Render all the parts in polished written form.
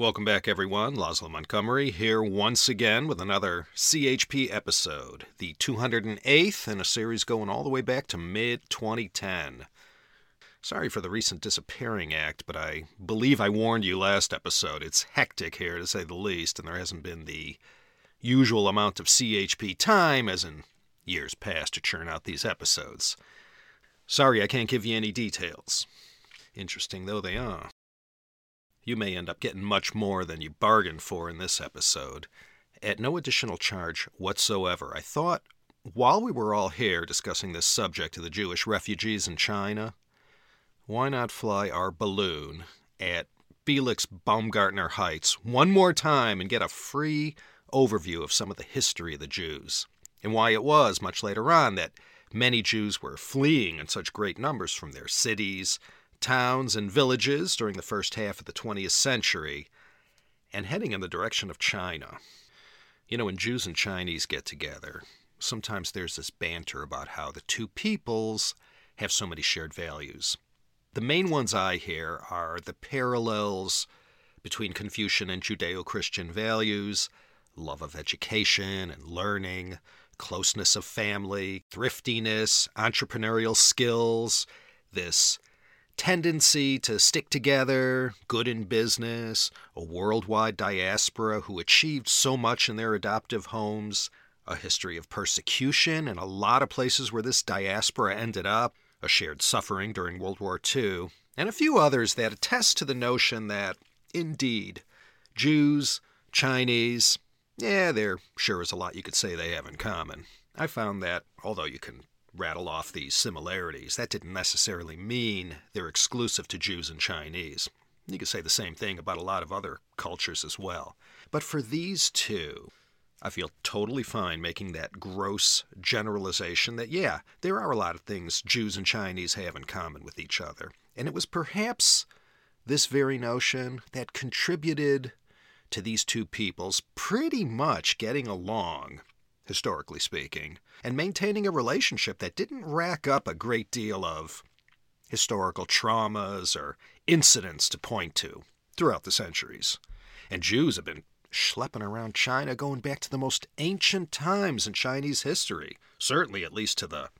Welcome back, everyone. Laszlo Montgomery here once again with another CHP episode, the 208th in a series going all the way back to mid-2010. Sorry for the recent disappearing act, but I believe I warned you last episode. It's hectic here, to say the least, and there hasn't been the usual amount of CHP time, as in years past, to churn out these episodes. Sorry, I can't give you any details. Interesting though they are. You may end up getting much more than you bargained for in this episode, at no additional charge whatsoever. I thought, while we were all here discussing this subject of the Jewish refugees in China, why not fly our balloon at Felix Baumgartner Heights one more time and get a free overview of some of the history of the Jews, and why it was, much later on, that many Jews were fleeing in such great numbers from their cities, towns, and villages during the first half of the 20th century, and heading in the direction of China. You know, when Jews and Chinese get together, sometimes there's this banter about how the two peoples have so many shared values. The main ones I hear are the parallels between Confucian and Judeo-Christian values, love of education and learning, closeness of family, thriftiness, entrepreneurial skills, this tendency to stick together, good in business, a worldwide diaspora who achieved so much in their adoptive homes, a history of persecution in a lot of places where this diaspora ended up, a shared suffering during World War II, and a few others that attest to the notion that, indeed, Jews, Chinese, there sure is a lot you could say they have in common. I found that, although you can rattle off these similarities, that didn't necessarily mean they're exclusive to Jews and Chinese. You could say the same thing about a lot of other cultures as well. But for these two, I feel totally fine making that gross generalization that, there are a lot of things Jews and Chinese have in common with each other. And it was perhaps this very notion that contributed to these two peoples pretty much getting along, historically speaking, and maintaining a relationship that didn't rack up a great deal of historical traumas or incidents to point to throughout the centuries. And Jews have been schlepping around China going back to the most ancient times in Chinese history, certainly at least to the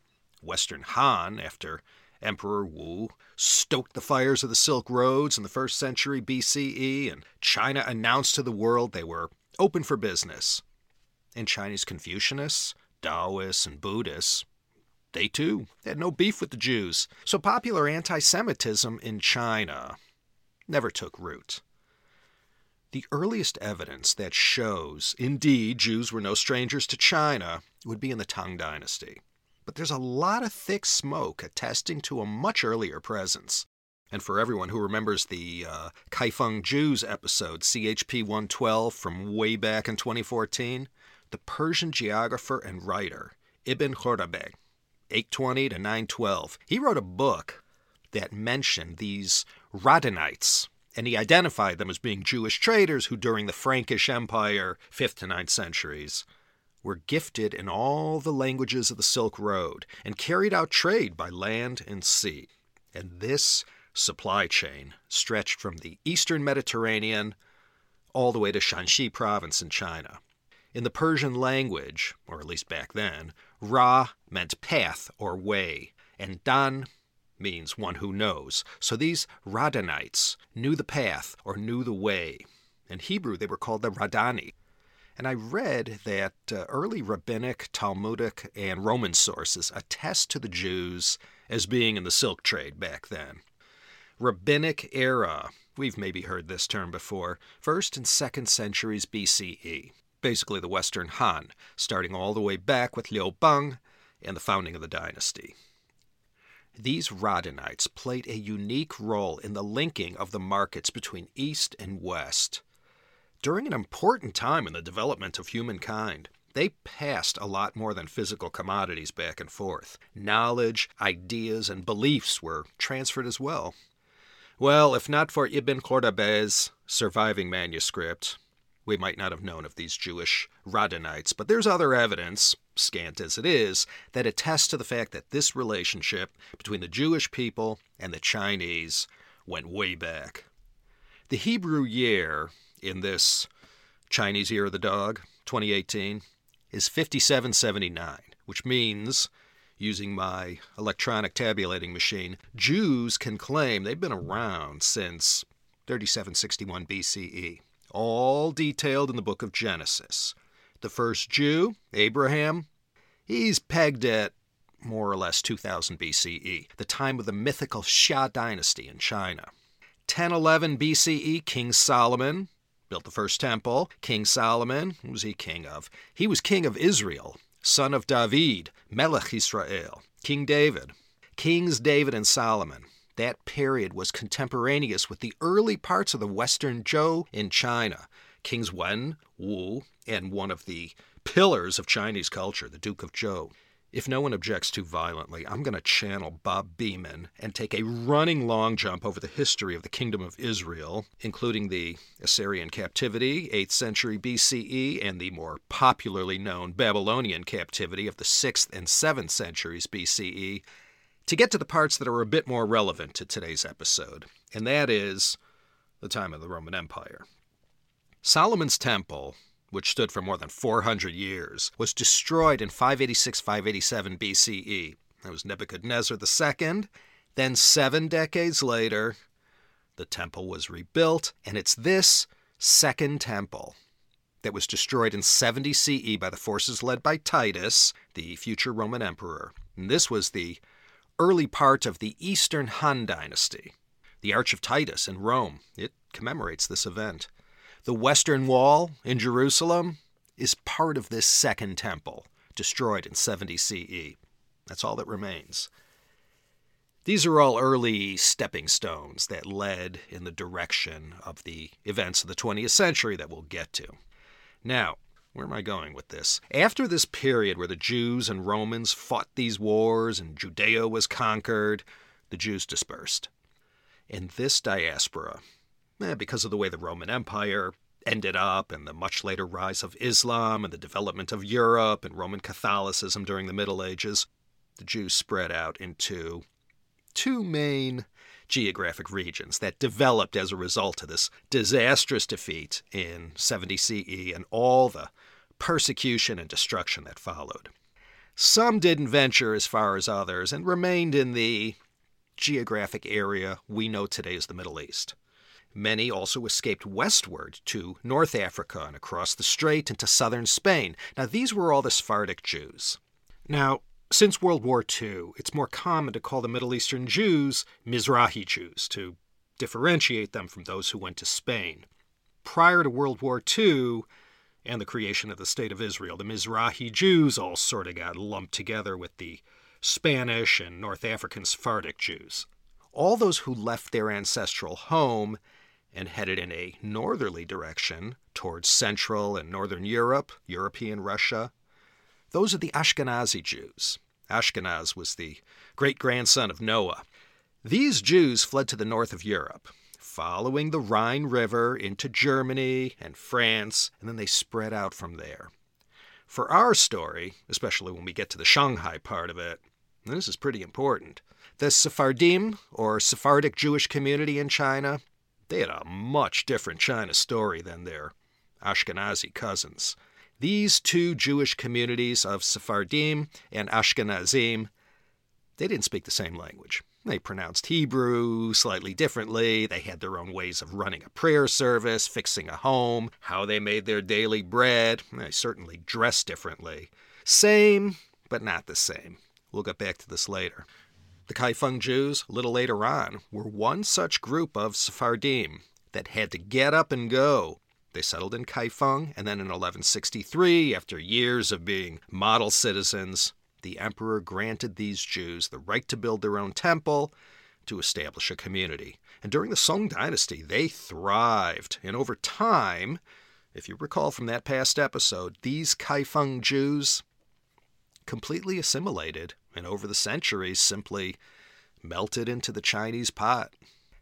Western Han after Emperor Wu stoked the fires of the Silk Roads in the 1st century BCE, and China announced to the world they were open for business. And Chinese Confucianists, Taoists, and Buddhists, they too had no beef with the Jews, so popular anti-Semitism in China never took root. The earliest evidence that shows, indeed, Jews were no strangers to China would be in the Tang Dynasty. But there's a lot of thick smoke attesting to a much earlier presence. And for everyone who remembers the Kaifeng Jews episode, CHP 112, from way back in 2014, the Persian geographer and writer Ibn Khordabeg, 820 to 912, he wrote a book that mentioned these Radhanites, and he identified them as being Jewish traders who, during the Frankish Empire, 5th to 9th centuries, were gifted in all the languages of the Silk Road and carried out trade by land and sea. And this supply chain stretched from the eastern Mediterranean all the way to Shanxi province in China. In the Persian language, or at least back then, Ra meant path or way, and Dan means one who knows. So these Radhanites knew the path or knew the way. In Hebrew, they were called the Radhani. And I read that early rabbinic, Talmudic, and Roman sources attest to the Jews as being in the silk trade back then. Rabbinic era, we've maybe heard this term before, 1st and 2nd centuries BCE, basically the Western Han, starting all the way back with Liu Bang and the founding of the dynasty. These Radhanites played a unique role in the linking of the markets between East and West. During an important time in the development of humankind, they passed a lot more than physical commodities back and forth. Knowledge, ideas, and beliefs were transferred as well. Well, if not for Ibn Khordabeg's surviving manuscript, we might not have known of these Jewish Radhanites, but there's other evidence, scant as it is, that attests to the fact that this relationship between the Jewish people and the Chinese went way back. The Hebrew year in this Chinese Year of the Dog, 2018, is 5779, which means, using my electronic tabulating machine, Jews can claim they've been around since 3761 BCE, all detailed in the book of Genesis. The first Jew, Abraham, he's pegged at more or less 2000 BCE, the time of the mythical Xia dynasty in China. 1011 BCE, King Solomon built the first temple. King Solomon, who was he king of? He was king of Israel, son of David, Melech Israel, King David. Kings David and Solomon. That period was contemporaneous with the early parts of the Western Zhou in China. Kings Wen, Wu, and one of the pillars of Chinese culture, the Duke of Zhou. If no one objects too violently, I'm going to channel Bob Beeman and take a running long jump over the history of the Kingdom of Israel, including the Assyrian captivity, 8th century BCE, and the more popularly known Babylonian captivity of the 6th and 7th centuries BCE, to get to the parts that are a bit more relevant to today's episode, and that is the time of the Roman Empire. Solomon's Temple, which stood for more than 400 years, was destroyed in 586-587 BCE. That was Nebuchadnezzar II. Then 7 decades later, the temple was rebuilt, and it's this second temple that was destroyed in 70 CE by the forces led by Titus, the future Roman emperor. And this was the early part of the Eastern Han dynasty. The Arch of Titus in Rome, it commemorates this event. The Western Wall in Jerusalem is part of this second temple, destroyed in 70 CE. That's all that remains. These are all early stepping stones that led in the direction of the events of the 20th century that we'll get to. Now, where am I going with this? After this period where the Jews and Romans fought these wars and Judea was conquered, the Jews dispersed. In this diaspora, because of the way the Roman Empire ended up and the much later rise of Islam and the development of Europe and Roman Catholicism during the Middle Ages, the Jews spread out into two main geographic regions that developed as a result of this disastrous defeat in 70 CE and all the persecution and destruction that followed. Some didn't venture as far as others and remained in the geographic area we know today as the Middle East. Many also escaped westward to North Africa and across the strait into southern Spain. Now, these were all the Sephardic Jews. Now, since World War II, it's more common to call the Middle Eastern Jews Mizrahi Jews, to differentiate them from those who went to Spain. Prior to World War II and the creation of the State of Israel, the Mizrahi Jews all sort of got lumped together with the Spanish and North African Sephardic Jews. All those who left their ancestral home and headed in a northerly direction towards Central and Northern Europe, European Russia. Those are the Ashkenazi Jews. Ashkenaz was the great-grandson of Noah. These Jews fled to the north of Europe, following the Rhine River into Germany and France, and then they spread out from there. For our story, especially when we get to the Shanghai part of it, and this is pretty important, the Sephardim, or Sephardic Jewish community in China, they had a much different China story than their Ashkenazi cousins. These two Jewish communities of Sephardim and Ashkenazim, they didn't speak the same language. They pronounced Hebrew slightly differently. They had their own ways of running a prayer service, fixing a home, how they made their daily bread. They certainly dressed differently. Same, but not the same. We'll get back to this later. The Kaifeng Jews, a little later on, were one such group of Sephardim that had to get up and go. They settled in Kaifeng, and then in 1163, after years of being model citizens, the emperor granted these Jews the right to build their own temple to establish a community. And during the Song dynasty, they thrived. And over time, if you recall from that past episode, these Kaifeng Jews completely assimilated and over the centuries simply melted into the Chinese pot.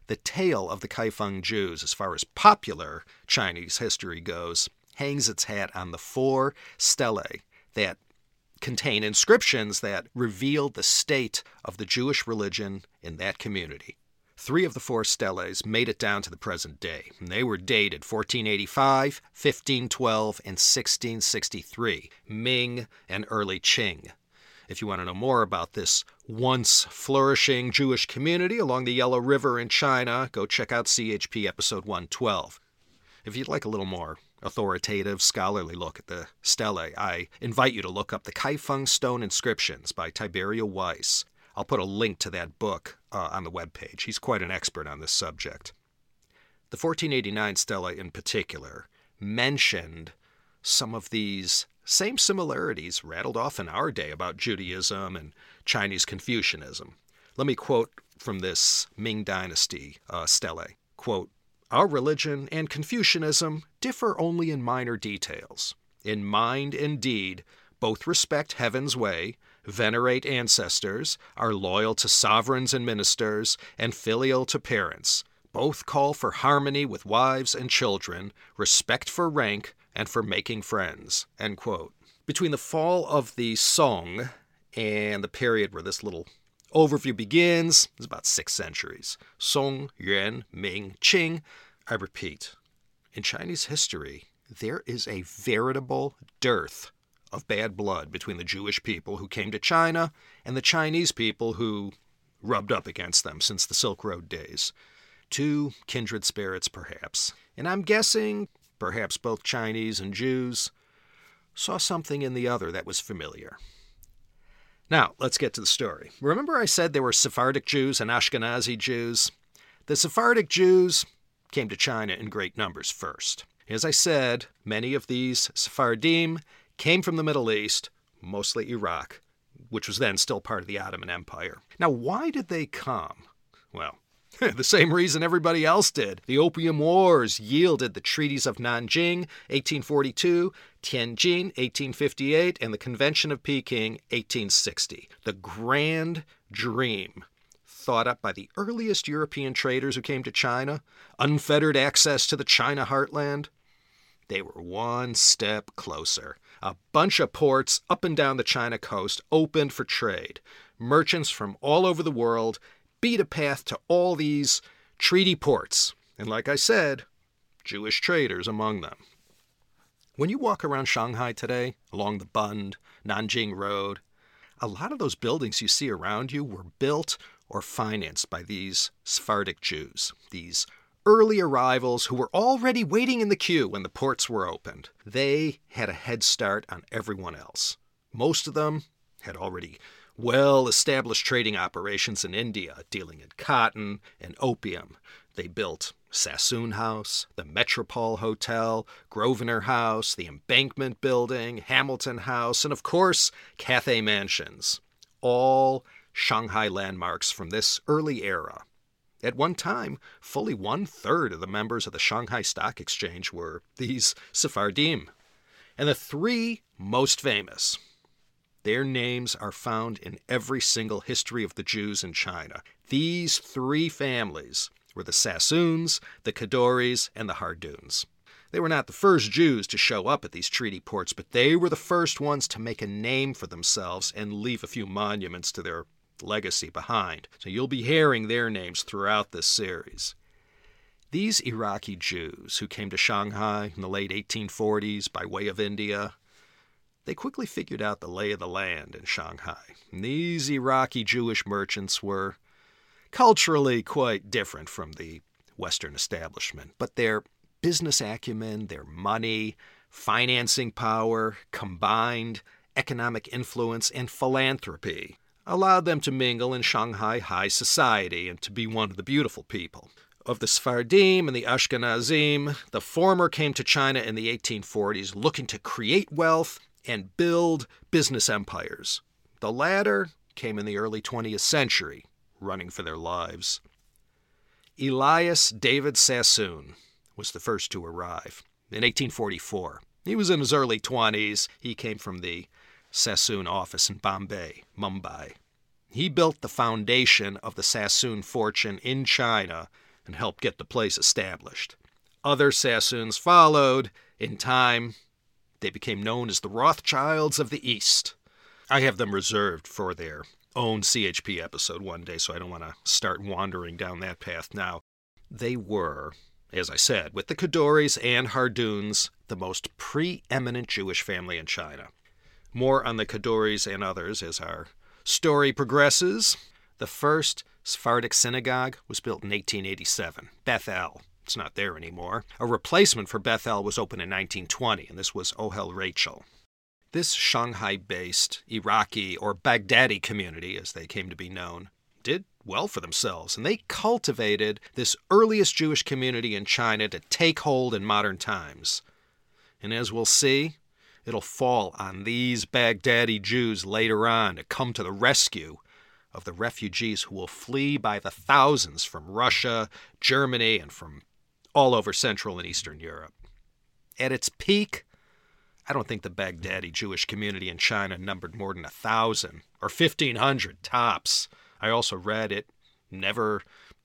The tale of the Kaifeng Jews, as far as popular Chinese history goes, hangs its hat on the 4 stelae that contain inscriptions that reveal the state of the Jewish religion in that community. Three of the four steles made it down to the present day. They were dated 1485, 1512, and 1663, Ming and early Qing. If you want to know more about this once flourishing Jewish community along the Yellow River in China, go check out CHP episode 112. If you'd like a little more authoritative, scholarly look at the stelae, I invite you to look up the Kaifeng Stone Inscriptions by Tiberio Weiss. I'll put a link to that book on the webpage. He's quite an expert on this subject. The 1489 stelae in particular mentioned some of these same similarities rattled off in our day about Judaism and Chinese Confucianism. Let me quote from this Ming Dynasty stelae, quote, "Our religion and Confucianism differ only in minor details. In mind and deed, both respect heaven's way, venerate ancestors, are loyal to sovereigns and ministers, and filial to parents. Both call for harmony with wives and children, respect for rank, and for making friends." End quote. Between the fall of the Song and the period where this little overview begins, it's about 6 centuries. Song, Yuan, Ming, Qing. I repeat, in Chinese history, there is a veritable dearth of bad blood between the Jewish people who came to China and the Chinese people who rubbed up against them since the Silk Road days. Two kindred spirits, perhaps. And I'm guessing, perhaps both Chinese and Jews, saw something in the other that was familiar. Now, let's get to the story. Remember I said there were Sephardic Jews and Ashkenazi Jews? The Sephardic Jews came to China in great numbers first. As I said, many of these Sephardim came from the Middle East, mostly Iraq, which was then still part of the Ottoman Empire. Now, why did they come? Well, the same reason everybody else did. The Opium Wars yielded the Treaties of Nanjing, 1842, Tianjin, 1858, and the Convention of Peking, 1860. The grand dream thought up by the earliest European traders who came to China, unfettered access to the China heartland. They were one step closer. A bunch of ports up and down the China coast opened for trade. Merchants from all over the world beat a path to all these treaty ports, and like I said, Jewish traders among them. When you walk around Shanghai today, along the Bund, Nanjing Road, a lot of those buildings you see around you were built or financed by these Sephardic Jews, these early arrivals who were already waiting in the queue when the ports were opened. They had a head start on everyone else. Most of them had already well-established trading operations in India, dealing in cotton and opium. They built Sassoon House, the Metropole Hotel, Grosvenor House, the Embankment Building, Hamilton House, and of course, Cathay Mansions. All Shanghai landmarks from this early era. At one time, fully 1/3 of the members of the Shanghai Stock Exchange were these Sephardim. And the three most famous, their names are found in every single history of the Jews in China. These three families were the Sassoons, the Kadoories, and the Hardoons. They were not the first Jews to show up at these treaty ports, but they were the first ones to make a name for themselves and leave a few monuments to their legacy behind. So you'll be hearing their names throughout this series. These Iraqi Jews who came to Shanghai in the late 1840s by way of India, they quickly figured out the lay of the land in Shanghai. And these Iraqi Jewish merchants were culturally quite different from the Western establishment, but their business acumen, their money, financing power, combined economic influence, and philanthropy allowed them to mingle in Shanghai high society and to be one of the beautiful people. Of the Sephardim and the Ashkenazim, the former came to China in the 1840s looking to create wealth and build business empires. The latter came in the early 20th century, running for their lives. Elias David Sassoon was the first to arrive in 1844. He was in his early 20s. He came from the Sassoon office in Mumbai. He built the foundation of the Sassoon fortune in China and helped get the place established. Other Sassoons followed. In time, they became known as the Rothschilds of the East. I have them reserved for their own CHP episode one day, so I don't want to start wandering down that path now. They were, as I said, with the Kadoories and Hardoons, the most preeminent Jewish family in China. More on the Kadoories and others as our story progresses. The first Sephardic synagogue was built in 1887, Beth-El. It's not there anymore. A replacement for Beth-El was opened in 1920, and this was Ohel Rachel. This Shanghai-based Iraqi or Baghdadi community, as they came to be known, did well for themselves, and they cultivated this earliest Jewish community in China to take hold in modern times. And as we'll see, it'll fall on these Baghdadi Jews later on to come to the rescue of the refugees who will flee by the thousands from Russia, Germany, and from all over Central and Eastern Europe. At its peak, I don't think the Baghdadi Jewish community in China numbered more than 1,000 or 1,500 tops. I also read it never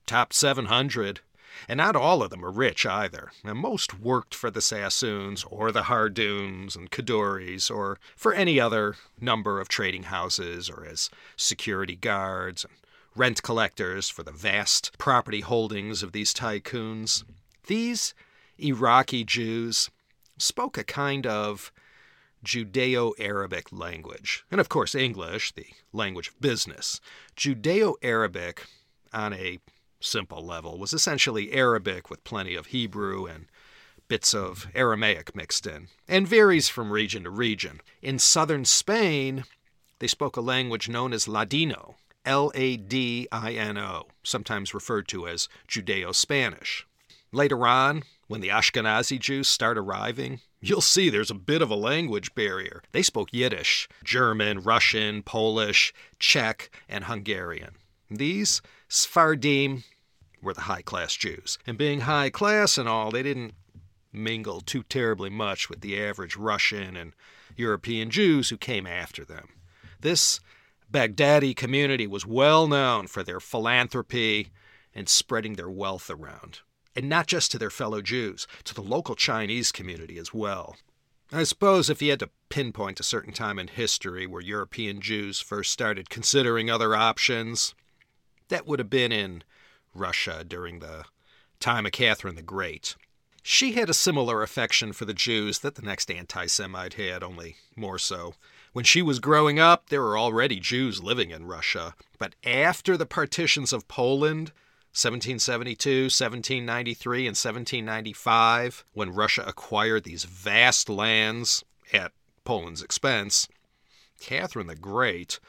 topped 700. And not all of them were rich either. Now, most worked for the Sassoons or the Hardoons and Kadoories or for any other number of trading houses or as security guards and rent collectors for the vast property holdings of these tycoons. These Iraqi Jews spoke a kind of Judeo-Arabic language, and of course English, the language of business. Judeo-Arabic, on a simple level, was essentially Arabic with plenty of Hebrew and bits of Aramaic mixed in, and varies from region to region. In southern Spain, they spoke a language known as Ladino, L-A-D-I-N-O, sometimes referred to as Judeo-Spanish. Later on, when the Ashkenazi Jews start arriving, you'll see there's a bit of a language barrier. They spoke Yiddish, German, Russian, Polish, Czech, and Hungarian. These Sephardim were the high-class Jews. And being high-class and all, they didn't mingle too terribly much with the average Russian and European Jews who came after them. This Baghdadi community was well known for their philanthropy and spreading their wealth around. And not just to their fellow Jews, to the local Chinese community as well. I suppose if you had to pinpoint a certain time in history where European Jews first started considering other options, that would have been in Russia during the time of Catherine the Great. She had a similar affection for the Jews that the next anti-Semite had, only more so. When she was growing up, there were already Jews living in Russia. But after the partitions of Poland, 1772, 1793, and 1795, when Russia acquired these vast lands at Poland's expense, Catherine the Great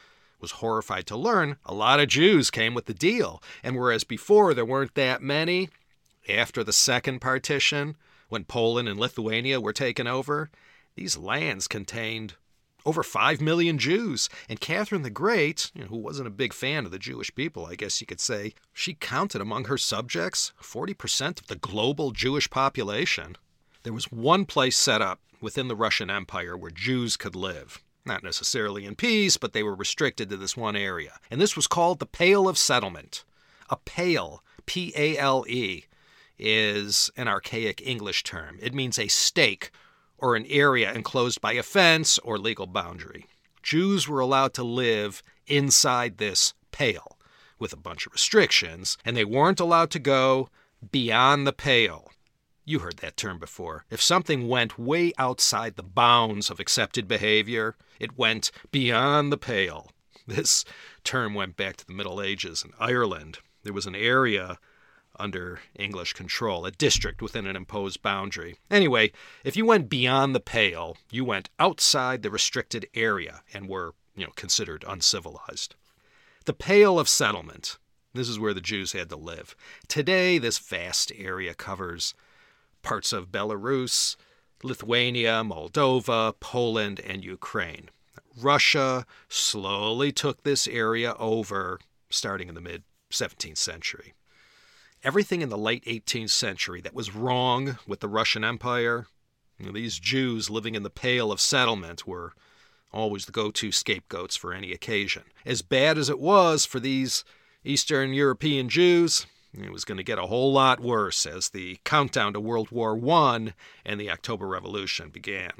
was horrified to learn a lot of Jews came with the deal. And whereas before there weren't that many, after the second partition, when Poland and Lithuania were taken over, these lands contained over 5 million Jews. And Catherine the Great, who wasn't a big fan of the Jewish people, I guess you could say, she counted among her subjects 40% of the global Jewish population. There was one place set up within the Russian Empire where Jews could live. Not necessarily in peace, but they were restricted to this one area. And this was called the Pale of Settlement. A pale, P-A-L-E, is an archaic English term. It means a stake or an area enclosed by a fence or legal boundary. Jews were allowed to live inside this pale with a bunch of restrictions, and they weren't allowed to go beyond the pale. You heard that term before. If something went way outside the bounds of accepted behavior, it went beyond the pale. This term went back to the Middle Ages in Ireland. There was an area under English control, a district within an imposed boundary. Anyway, if you went beyond the pale, you went outside the restricted area and were, considered uncivilized. The Pale of Settlement. This is where the Jews had to live. Today, this vast area covers parts of Belarus, Lithuania, Moldova, Poland, and Ukraine. Russia slowly took this area over, starting in the mid-17th century. Everything in the late 18th century that was wrong with the Russian Empire, these Jews living in the Pale of Settlement were always the go-to scapegoats for any occasion. As bad as it was for these Eastern European Jews, it was going to get a whole lot worse as the countdown to World War I and the October Revolution began.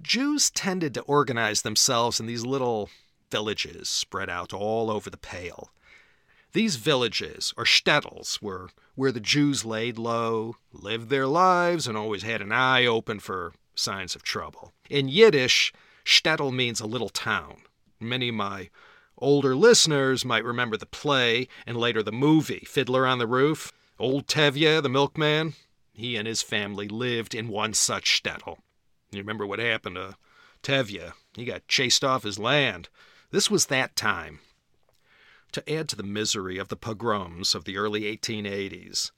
Jews tended to organize themselves in these little villages spread out all over the Pale. These villages, or shtetls, were where the Jews laid low, lived their lives, and always had an eye open for signs of trouble. In Yiddish, shtetl means a little town. Many of my older listeners might remember the play and later the movie, Fiddler on the Roof. Old Tevye, the milkman, he and his family lived in one such shtetl. You remember what happened to Tevye? He got chased off his land. This was that time. To add to the misery of the pogroms of the early 1880s,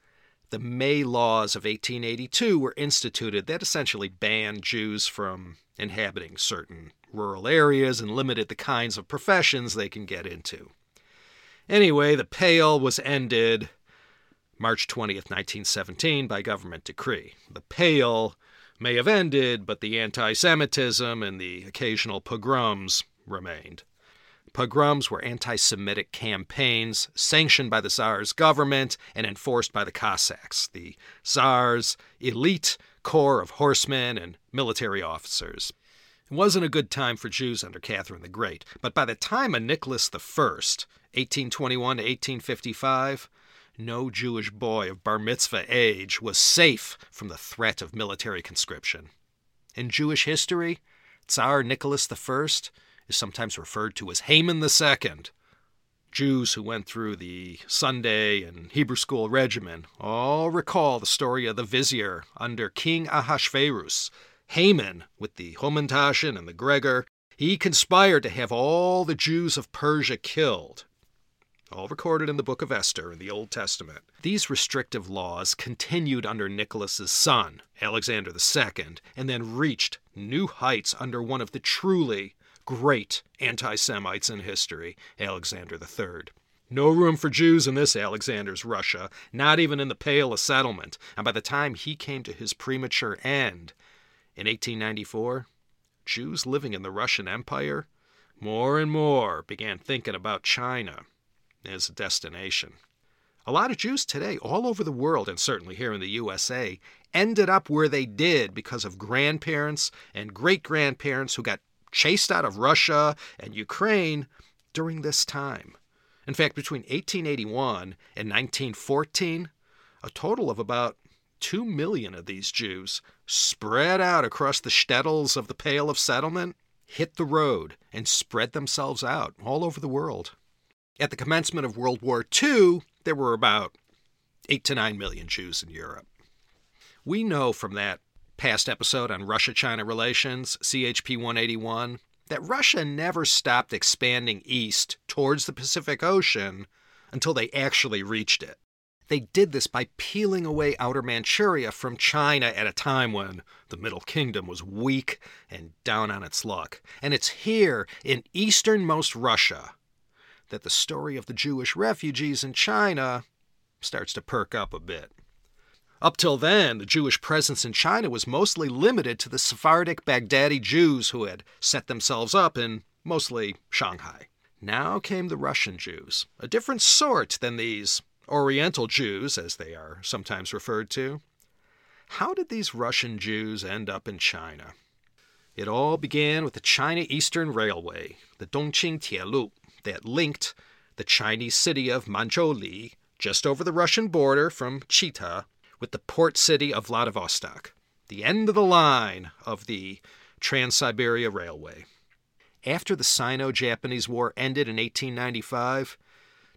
the May Laws of 1882 were instituted that essentially banned Jews from inhabiting certain rural areas and limited the kinds of professions they can get into. Anyway, the Pale was ended March 20th, 1917, by government decree. The Pale may have ended, but the anti-Semitism and the occasional pogroms remained. Pogroms were anti-Semitic campaigns sanctioned by the Tsar's government and enforced by the Cossacks, the Tsar's elite corps of horsemen and military officers. It wasn't a good time for Jews under Catherine the Great, but by the time of Nicholas I, 1821 to 1855, no Jewish boy of bar mitzvah age was safe from the threat of military conscription. In Jewish history, Tsar Nicholas I is sometimes referred to as Haman II. Jews who went through the Sunday and Hebrew school regimen all recall the story of the vizier under King Ahasuerus. Haman, with the Homentashen and the Gregor, he conspired to have all the Jews of Persia killed. All recorded in the Book of Esther in the Old Testament. These restrictive laws continued under Nicholas's son, Alexander II, and then reached new heights under one of the truly great anti-Semites in history, Alexander III. No room for Jews in this Alexander's Russia, not even in the Pale of Settlement, and by the time he came to his premature end, in 1894, Jews living in the Russian Empire more and more began thinking about China as a destination. A lot of Jews today, all over the world, and certainly here in the USA, ended up where they did because of grandparents and great-grandparents who got chased out of Russia and Ukraine during this time. In fact, between 1881 and 1914, a total of about 2 million of these Jews spread out across the shtetls of the Pale of Settlement, hit the road, and spread themselves out all over the world. At the commencement of World War II, there were about 8 to 9 million Jews in Europe. We know from that past episode on Russia-China relations, CHP 181, that Russia never stopped expanding east towards the Pacific Ocean until they actually reached it. They did this by peeling away Outer Manchuria from China at a time when the Middle Kingdom was weak and down on its luck. And it's here in easternmost Russia that the story of the Jewish refugees in China starts to perk up a bit. Up till then, the Jewish presence in China was mostly limited to the Sephardic Baghdadi Jews who had set themselves up in mostly Shanghai. Now came the Russian Jews, a different sort than these Oriental Jews, as they are sometimes referred to. How did these Russian Jews end up in China? It all began with the China Eastern Railway, the Dongqing Tielu, that linked the Chinese city of Manzhouli, just over the Russian border from Chita, with the port city of Vladivostok, the end of the line of the Trans-Siberia Railway. After the Sino-Japanese War ended in 1895,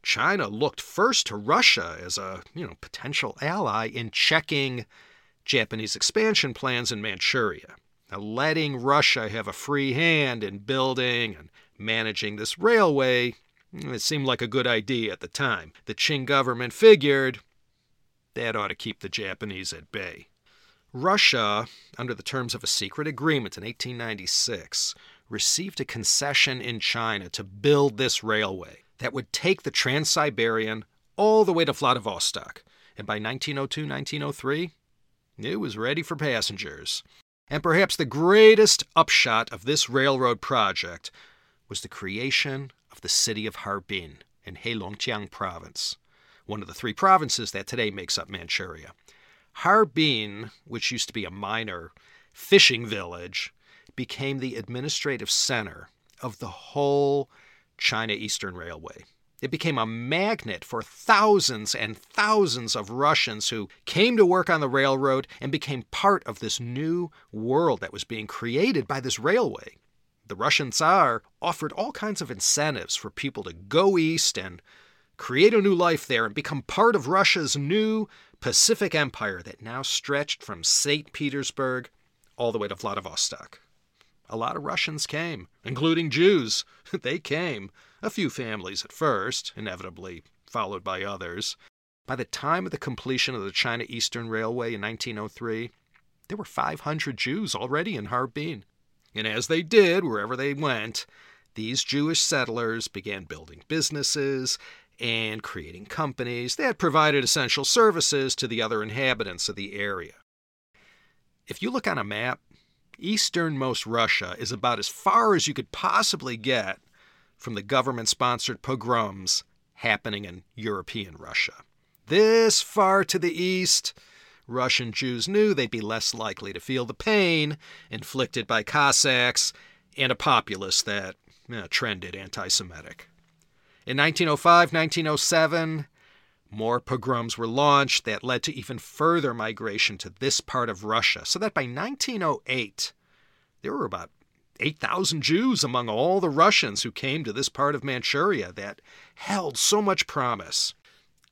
China looked first to Russia as a potential ally in checking Japanese expansion plans in Manchuria. Now, letting Russia have a free hand in building and managing this railway, it seemed like a good idea at the time. The Qing government figured that ought to keep the Japanese at bay. Russia, under the terms of a secret agreement in 1896, received a concession in China to build this railway that would take the Trans-Siberian all the way to Vladivostok. And by 1902-1903, it was ready for passengers. And perhaps the greatest upshot of this railroad project was the creation of the city of Harbin in Heilongjiang Province, one of the three provinces that today makes up Manchuria. Harbin, which used to be a minor fishing village, became the administrative center of the whole China Eastern Railway. It became a magnet for thousands and thousands of Russians who came to work on the railroad and became part of this new world that was being created by this railway. The Russian Tsar offered all kinds of incentives for people to go east and create a new life there and become part of Russia's new Pacific Empire that now stretched from St. Petersburg all the way to Vladivostok. A lot of Russians came, including Jews. They came. A few families at first, inevitably followed by others. By the time of the completion of the China Eastern Railway in 1903, there were 500 Jews already in Harbin. And as they did, wherever they went, these Jewish settlers began building businesses and creating companies that provided essential services to the other inhabitants of the area. If you look on a map, easternmost Russia is about as far as you could possibly get from the government-sponsored pogroms happening in European Russia. This far to the east, Russian Jews knew they'd be less likely to feel the pain inflicted by Cossacks and a populace that trended anti-Semitic. In 1905, 1907, more pogroms were launched that led to even further migration to this part of Russia, so that by 1908, there were about 8,000 Jews among all the Russians who came to this part of Manchuria that held so much promise.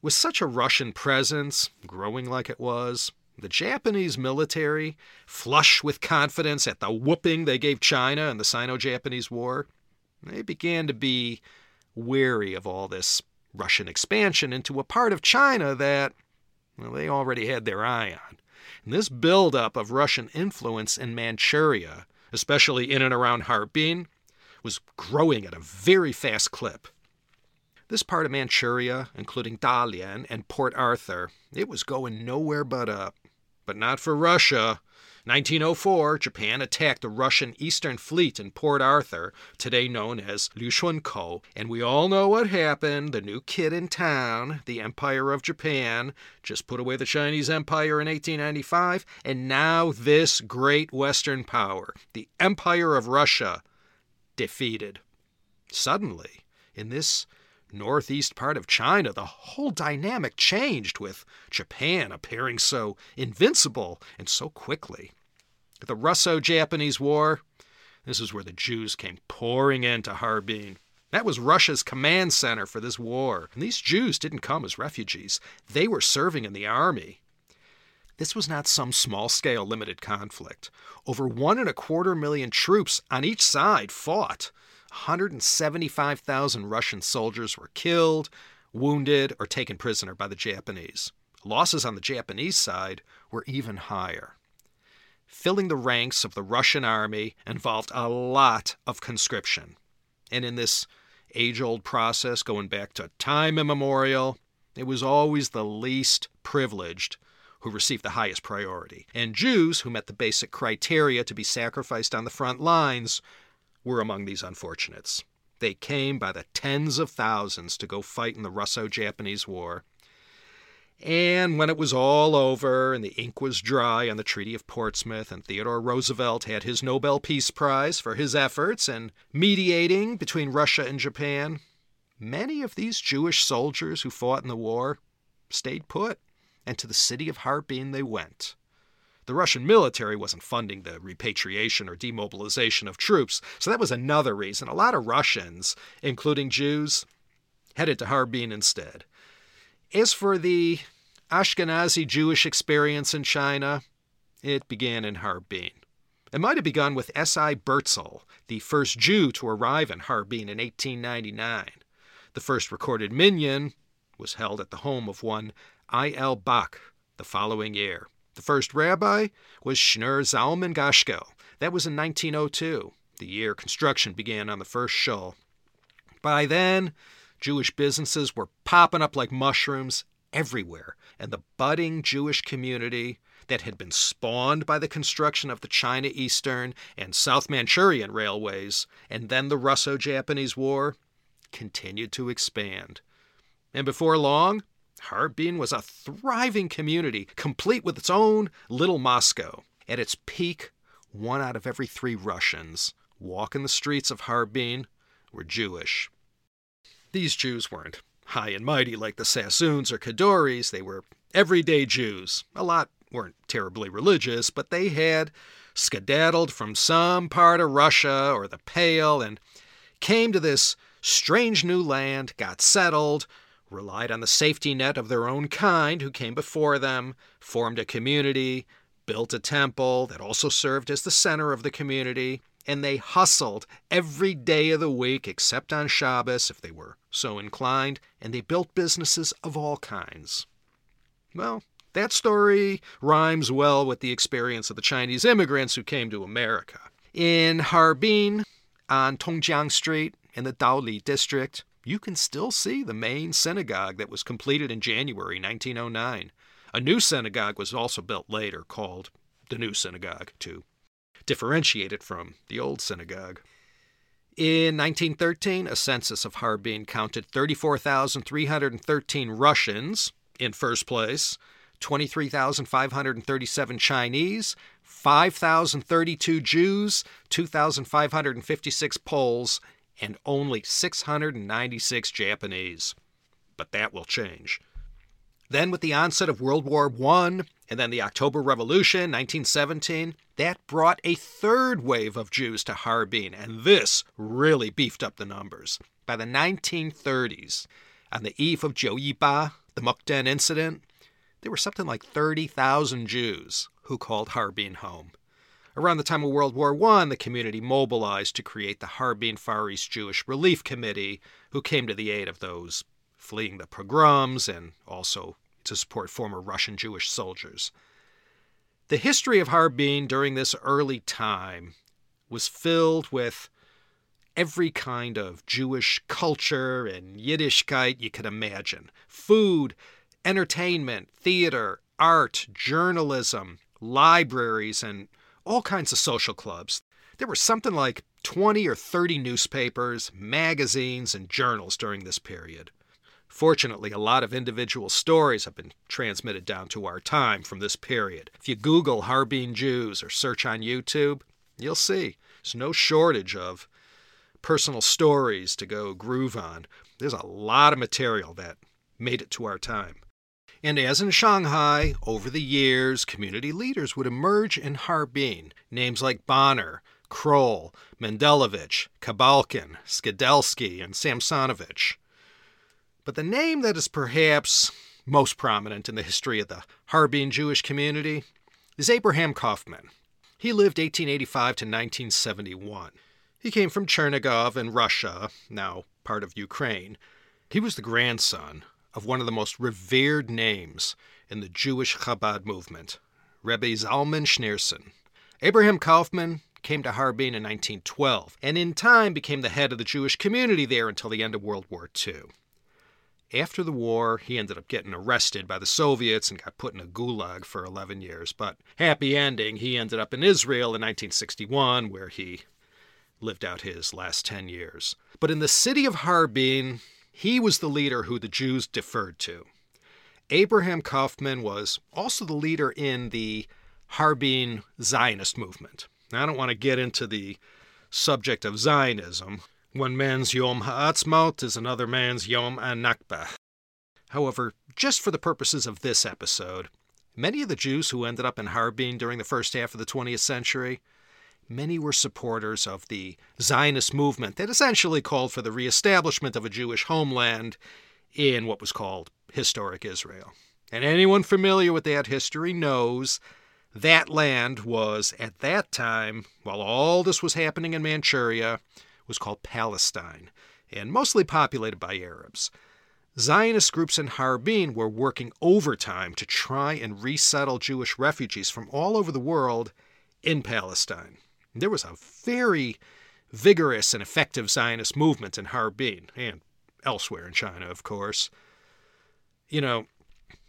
With such a Russian presence, growing like it was, the Japanese military, flush with confidence at the whooping they gave China in the Sino-Japanese War, they began to be wary of all this Russian expansion into a part of China that they already had their eye on. And this buildup of Russian influence in Manchuria, especially in and around Harbin, was growing at a very fast clip. This part of Manchuria, including Dalian and Port Arthur, it was going nowhere but up. But not for Russia. 1904, Japan attacked the Russian Eastern Fleet in Port Arthur, today known as Liushunkou, and we all know what happened. The new kid in town, the Empire of Japan, just put away the Chinese Empire in 1895, and now this great Western power, the Empire of Russia, defeated. Suddenly, in this northeast part of China, the whole dynamic changed, with Japan appearing so invincible and so quickly. The Russo-Japanese War, this is where the Jews came pouring into Harbin. That was Russia's command center for this war. And these Jews didn't come as refugees. They were serving in the army. This was not some small-scale limited conflict. Over 1.25 million troops on each side fought. 175,000 Russian soldiers were killed, wounded, or taken prisoner by the Japanese. Losses on the Japanese side were even higher. Filling the ranks of the Russian army involved a lot of conscription. And in this age-old process, going back to time immemorial, it was always the least privileged who received the highest priority. And Jews, who met the basic criteria to be sacrificed on the front lines, were among these unfortunates. They came by the tens of thousands to go fight in the Russo-Japanese War. And when it was all over and the ink was dry on the Treaty of Portsmouth and Theodore Roosevelt had his Nobel Peace Prize for his efforts in mediating between Russia and Japan, many of these Jewish soldiers who fought in the war stayed put, and to the city of Harbin they went. The Russian military wasn't funding the repatriation or demobilization of troops, so that was another reason. A lot of Russians, including Jews, headed to Harbin instead. As for the Ashkenazi Jewish experience in China, it began in Harbin. It might have begun with S.I. Bertzel, the first Jew to arrive in Harbin in 1899. The first recorded minyan was held at the home of one I.L. Bach the following year. The first rabbi was Shneur Zalman Gashkel. That was in 1902, the year construction began on the first shul. By then, Jewish businesses were popping up like mushrooms everywhere, and the budding Jewish community that had been spawned by the construction of the China Eastern and South Manchurian railways, and then the Russo-Japanese War, continued to expand. And before long, Harbin was a thriving community, complete with its own little Moscow. At its peak, 1 out of every 3 Russians walking the streets of Harbin were Jewish. These Jews weren't high and mighty like the Sassoons or Kadoories. They were everyday Jews. A lot weren't terribly religious, but they had skedaddled from some part of Russia or the Pale and came to this strange new land, got settled, relied on the safety net of their own kind who came before them, formed a community, built a temple that also served as the center of the community, and they hustled every day of the week except on Shabbos if they were so inclined, and they built businesses of all kinds. Well, that story rhymes well with the experience of the Chinese immigrants who came to America. In Harbin, on Tongjiang Street in the Daoli district, you can still see the main synagogue that was completed in January 1909. A new synagogue was also built later, called the New Synagogue, to differentiate it from the old synagogue. In 1913, a census of Harbin counted 34,313 Russians in first place, 23,537 Chinese, 5,032 Jews, 2,556 Poles, and only 696 Japanese. But that will change. Then with the onset of World War I and then the October Revolution, 1917, that brought a third wave of Jews to Harbin, and this really beefed up the numbers. By the 1930s, on the eve of Jiuyiba, the Mukden incident, there were something like 30,000 Jews who called Harbin home. Around the time of World War I, the community mobilized to create the Harbin Far East Jewish Relief Committee, who came to the aid of those fleeing the pogroms and also to support former Russian Jewish soldiers. The history of Harbin during this early time was filled with every kind of Jewish culture and Yiddishkeit you could imagine. Food, entertainment, theater, art, journalism, libraries, and all kinds of social clubs. There were something like 20 or 30 newspapers, magazines, and journals during this period. Fortunately, a lot of individual stories have been transmitted down to our time from this period. If you Google Harbin Jews or search on YouTube, you'll see there's no shortage of personal stories to go groove on. There's a lot of material that made it to our time. And as in Shanghai, over the years, community leaders would emerge in Harbin. Names like Bonner, Kroll, Mendelovich, Kabalkin, Skidelsky, and Samsonovich. But the name that is perhaps most prominent in the history of the Harbin Jewish community is Abraham Kaufman. He lived 1885 to 1971. He came from Chernigov in Russia, now part of Ukraine. He was the grandson of one of the most revered names in the Jewish Chabad movement, Rebbe Zalman Schneerson. Abraham Kaufman came to Harbin in 1912 and in time became the head of the Jewish community there until the end of World War II. After the war, he ended up getting arrested by the Soviets and got put in a gulag for 11 years, but happy ending, he ended up in Israel in 1961 where he lived out his last 10 years. But in the city of Harbin, he was the leader who the Jews deferred to. Abraham Kaufman was also the leader in the Harbin Zionist movement. Now, I don't want to get into the subject of Zionism. One man's Yom Ha'atzmaut is another man's Yom HaNakba. However, just for the purposes of this episode, many of the Jews who ended up in Harbin during the first half of the 20th century, many were supporters of the Zionist movement that essentially called for the reestablishment of a Jewish homeland in what was called historic Israel. And anyone familiar with that history knows that land was, at that time, while all this was happening in Manchuria, was called Palestine, and mostly populated by Arabs. Zionist groups in Harbin were working overtime to try and resettle Jewish refugees from all over the world in Palestine. There was a very vigorous and effective Zionist movement in Harbin, and elsewhere in China, of course. You know,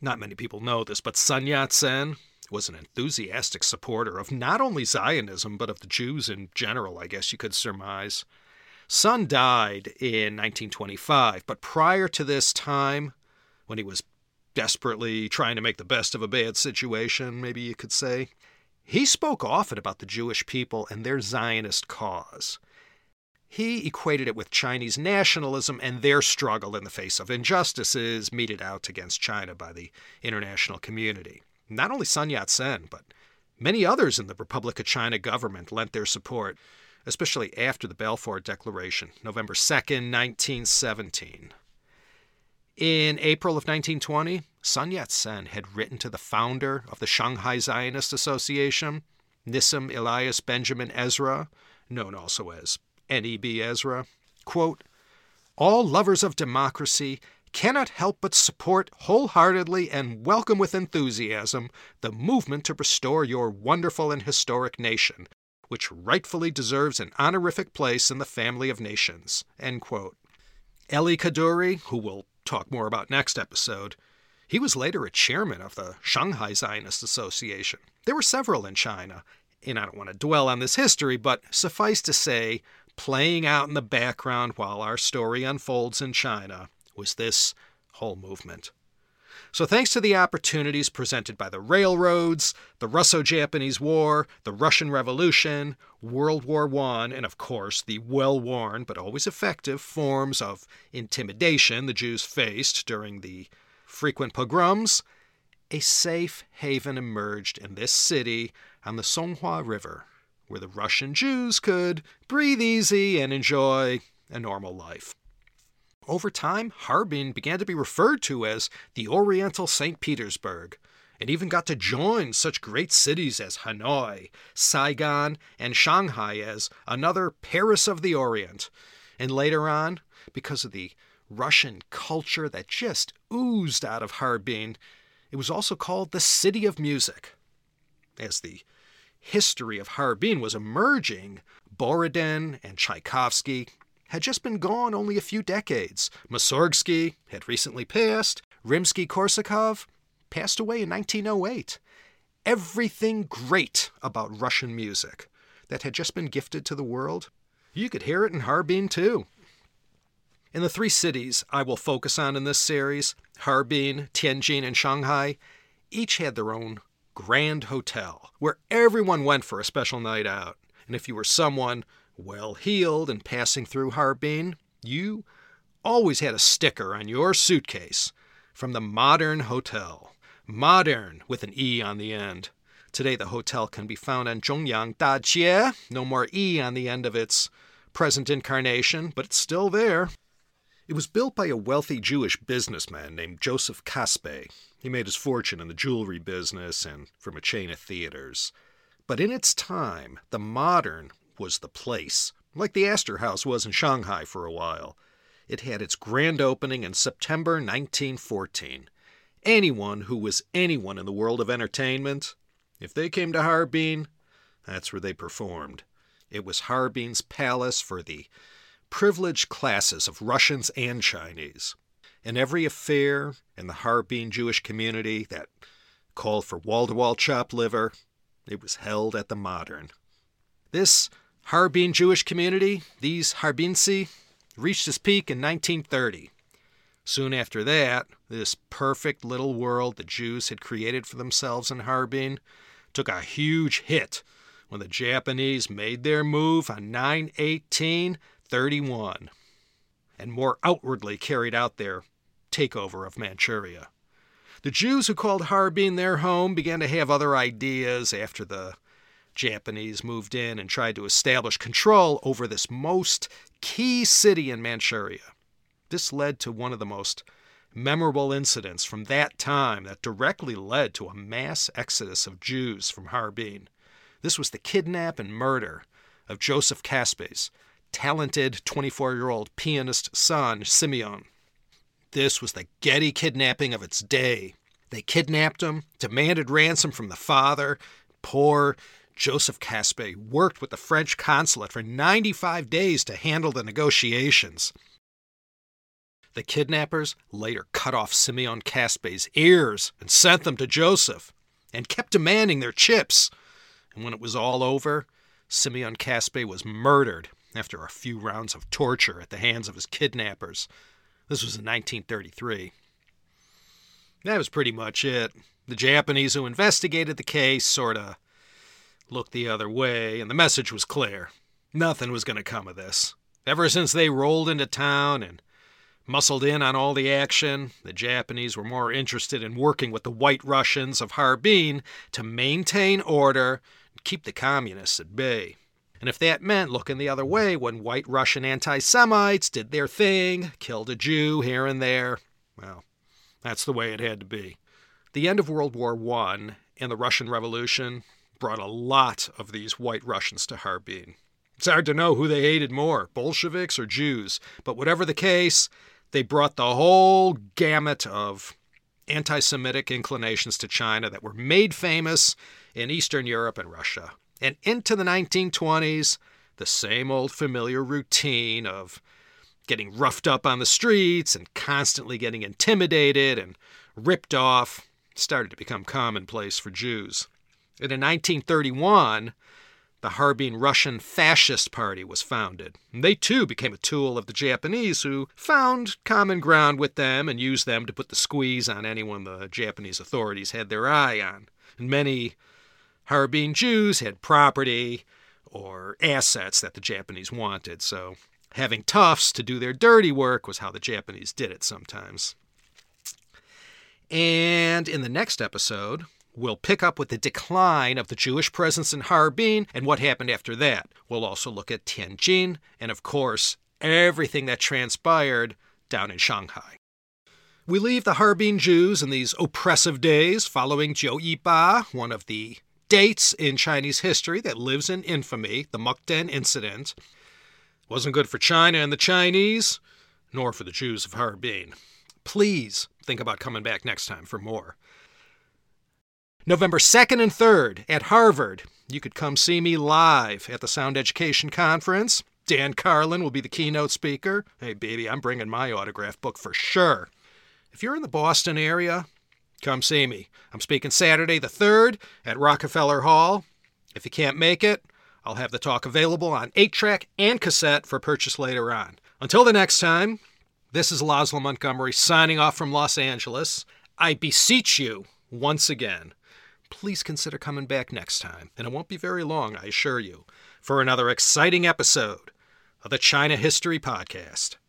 not many people know this, but Sun Yat-sen was an enthusiastic supporter of not only Zionism, but of the Jews in general, I guess you could surmise. Sun died in 1925, but prior to this time, when he was desperately trying to make the best of a bad situation, maybe you could say, he spoke often about the Jewish people and their Zionist cause. He equated it with Chinese nationalism and their struggle in the face of injustices meted out against China by the international community. Not only Sun Yat-sen, but many others in the Republic of China government lent their support, especially after the Balfour Declaration, November 2, 1917. In April of 1920, Sun Yat-sen had written to the founder of the Shanghai Zionist Association, Nissim Elias Benjamin Ezra, known also as N.E.B. Ezra, quote, "All lovers of democracy cannot help but support wholeheartedly and welcome with enthusiasm the movement to restore your wonderful and historic nation, which rightfully deserves an honorific place in the family of nations," end quote. Eli Kadoories, who we'll talk more about next episode, he was later a chairman of the Shanghai Zionist Association. There were several in China, and I don't want to dwell on this history, but suffice to say, playing out in the background while our story unfolds in China was this whole movement. So thanks to the opportunities presented by the railroads, the Russo-Japanese War, the Russian Revolution, World War I, and of course the well-worn but always effective forms of intimidation the Jews faced during the frequent pogroms, a safe haven emerged in this city on the Songhua River, where the Russian Jews could breathe easy and enjoy a normal life. Over time, Harbin began to be referred to as the Oriental St. Petersburg, and even got to join such great cities as Hanoi, Saigon, and Shanghai as another Paris of the Orient. And later on, because of the Russian culture that just oozed out of Harbin, it was also called the City of Music. As the history of Harbin was emerging, Borodin and Tchaikovsky had just been gone only a few decades. Mussorgsky had recently passed. Rimsky-Korsakov passed away in 1908. Everything great about Russian music that had just been gifted to the world, you could hear it in Harbin too. In the three cities I will focus on in this series, Harbin, Tianjin, and Shanghai, each had their own grand hotel where everyone went for a special night out. And if you were someone well-heeled and passing through Harbin, you always had a sticker on your suitcase from the Modern Hotel. Modern with an E on the end. Today the hotel can be found on Zhongyang Dajie, no more E on the end of its present incarnation, but it's still there. It was built by a wealthy Jewish businessman named Joseph Kaspe. He made his fortune in the jewelry business and from a chain of theaters. But in its time, the Modern was the place, like the Astor House was in Shanghai for a while. It had its grand opening in September 1914. Anyone who was anyone in the world of entertainment, if they came to Harbin, that's where they performed. It was Harbin's palace for the privileged classes of Russians and Chinese. And every affair in the Harbin Jewish community that called for wall-to-wall chopped liver, it was held at the Modern. This Harbin Jewish community, these Harbinsi, reached its peak in 1930. Soon after that, this perfect little world the Jews had created for themselves in Harbin took a huge hit when the Japanese made their move on 9/18/31 and more outwardly carried out their takeover of Manchuria. The Jews who called Harbin their home began to have other ideas after the Japanese moved in and tried to establish control over this most key city in Manchuria. This led to one of the most memorable incidents from that time that directly led to a mass exodus of Jews from Harbin. This was the kidnap and murder of Joseph Kaspe's talented 24-year-old pianist son, Simeon. This was the Getty kidnapping of its day. They kidnapped him, demanded ransom from the father. Poor Joseph Kaspe worked with the French consulate for 95 days to handle the negotiations. The kidnappers later cut off Simeon Kaspe's ears and sent them to Joseph and kept demanding their chips. And when it was all over, Simeon Kaspe was murdered after a few rounds of torture at the hands of his kidnappers. This was in 1933. That was pretty much it. The Japanese who investigated the case sorta looked the other way, and the message was clear. Nothing was going to come of this. Ever since they rolled into town and muscled in on all the action, the Japanese were more interested in working with the White Russians of Harbin to maintain order and keep the communists at bay. And if that meant looking the other way when White Russian anti-Semites did their thing, killed a Jew here and there, well, that's the way it had to be. The end of World War I and the Russian Revolution brought a lot of these White Russians to Harbin. It's hard to know who they hated more, Bolsheviks or Jews, but whatever the case, they brought the whole gamut of anti-Semitic inclinations to China that were made famous in Eastern Europe and Russia. And into the 1920s, the same old familiar routine of getting roughed up on the streets and constantly getting intimidated and ripped off started to become commonplace for Jews. And in 1931, the Harbin Russian Fascist Party was founded. And they too became a tool of the Japanese, who found common ground with them and used them to put the squeeze on anyone the Japanese authorities had their eye on. And many Harbin Jews had property or assets that the Japanese wanted, so having toughs to do their dirty work was how the Japanese did it sometimes. And in the next episode, we'll pick up with the decline of the Jewish presence in Harbin and what happened after that. We'll also look at Tianjin and, of course, everything that transpired down in Shanghai. We leave the Harbin Jews in these oppressive days following Zhou Ba, one of the dates in Chinese history that lives in infamy, the Mukden incident. Wasn't good for China and the Chinese, nor for the Jews of Harbin. Please think about coming back next time for more. November 2nd and 3rd at Harvard. You could come see me live at the Sound Education Conference. Dan Carlin will be the keynote speaker. Hey, baby, I'm bringing my autograph book for sure. If you're in the Boston area, come see me. I'm speaking Saturday the 3rd at Rockefeller Hall. If you can't make it, I'll have the talk available on 8-track and cassette for purchase later on. Until the next time, this is Laszlo Montgomery signing off from Los Angeles. I beseech you once again, please consider coming back next time, and it won't be very long, I assure you, for another exciting episode of the China History Podcast.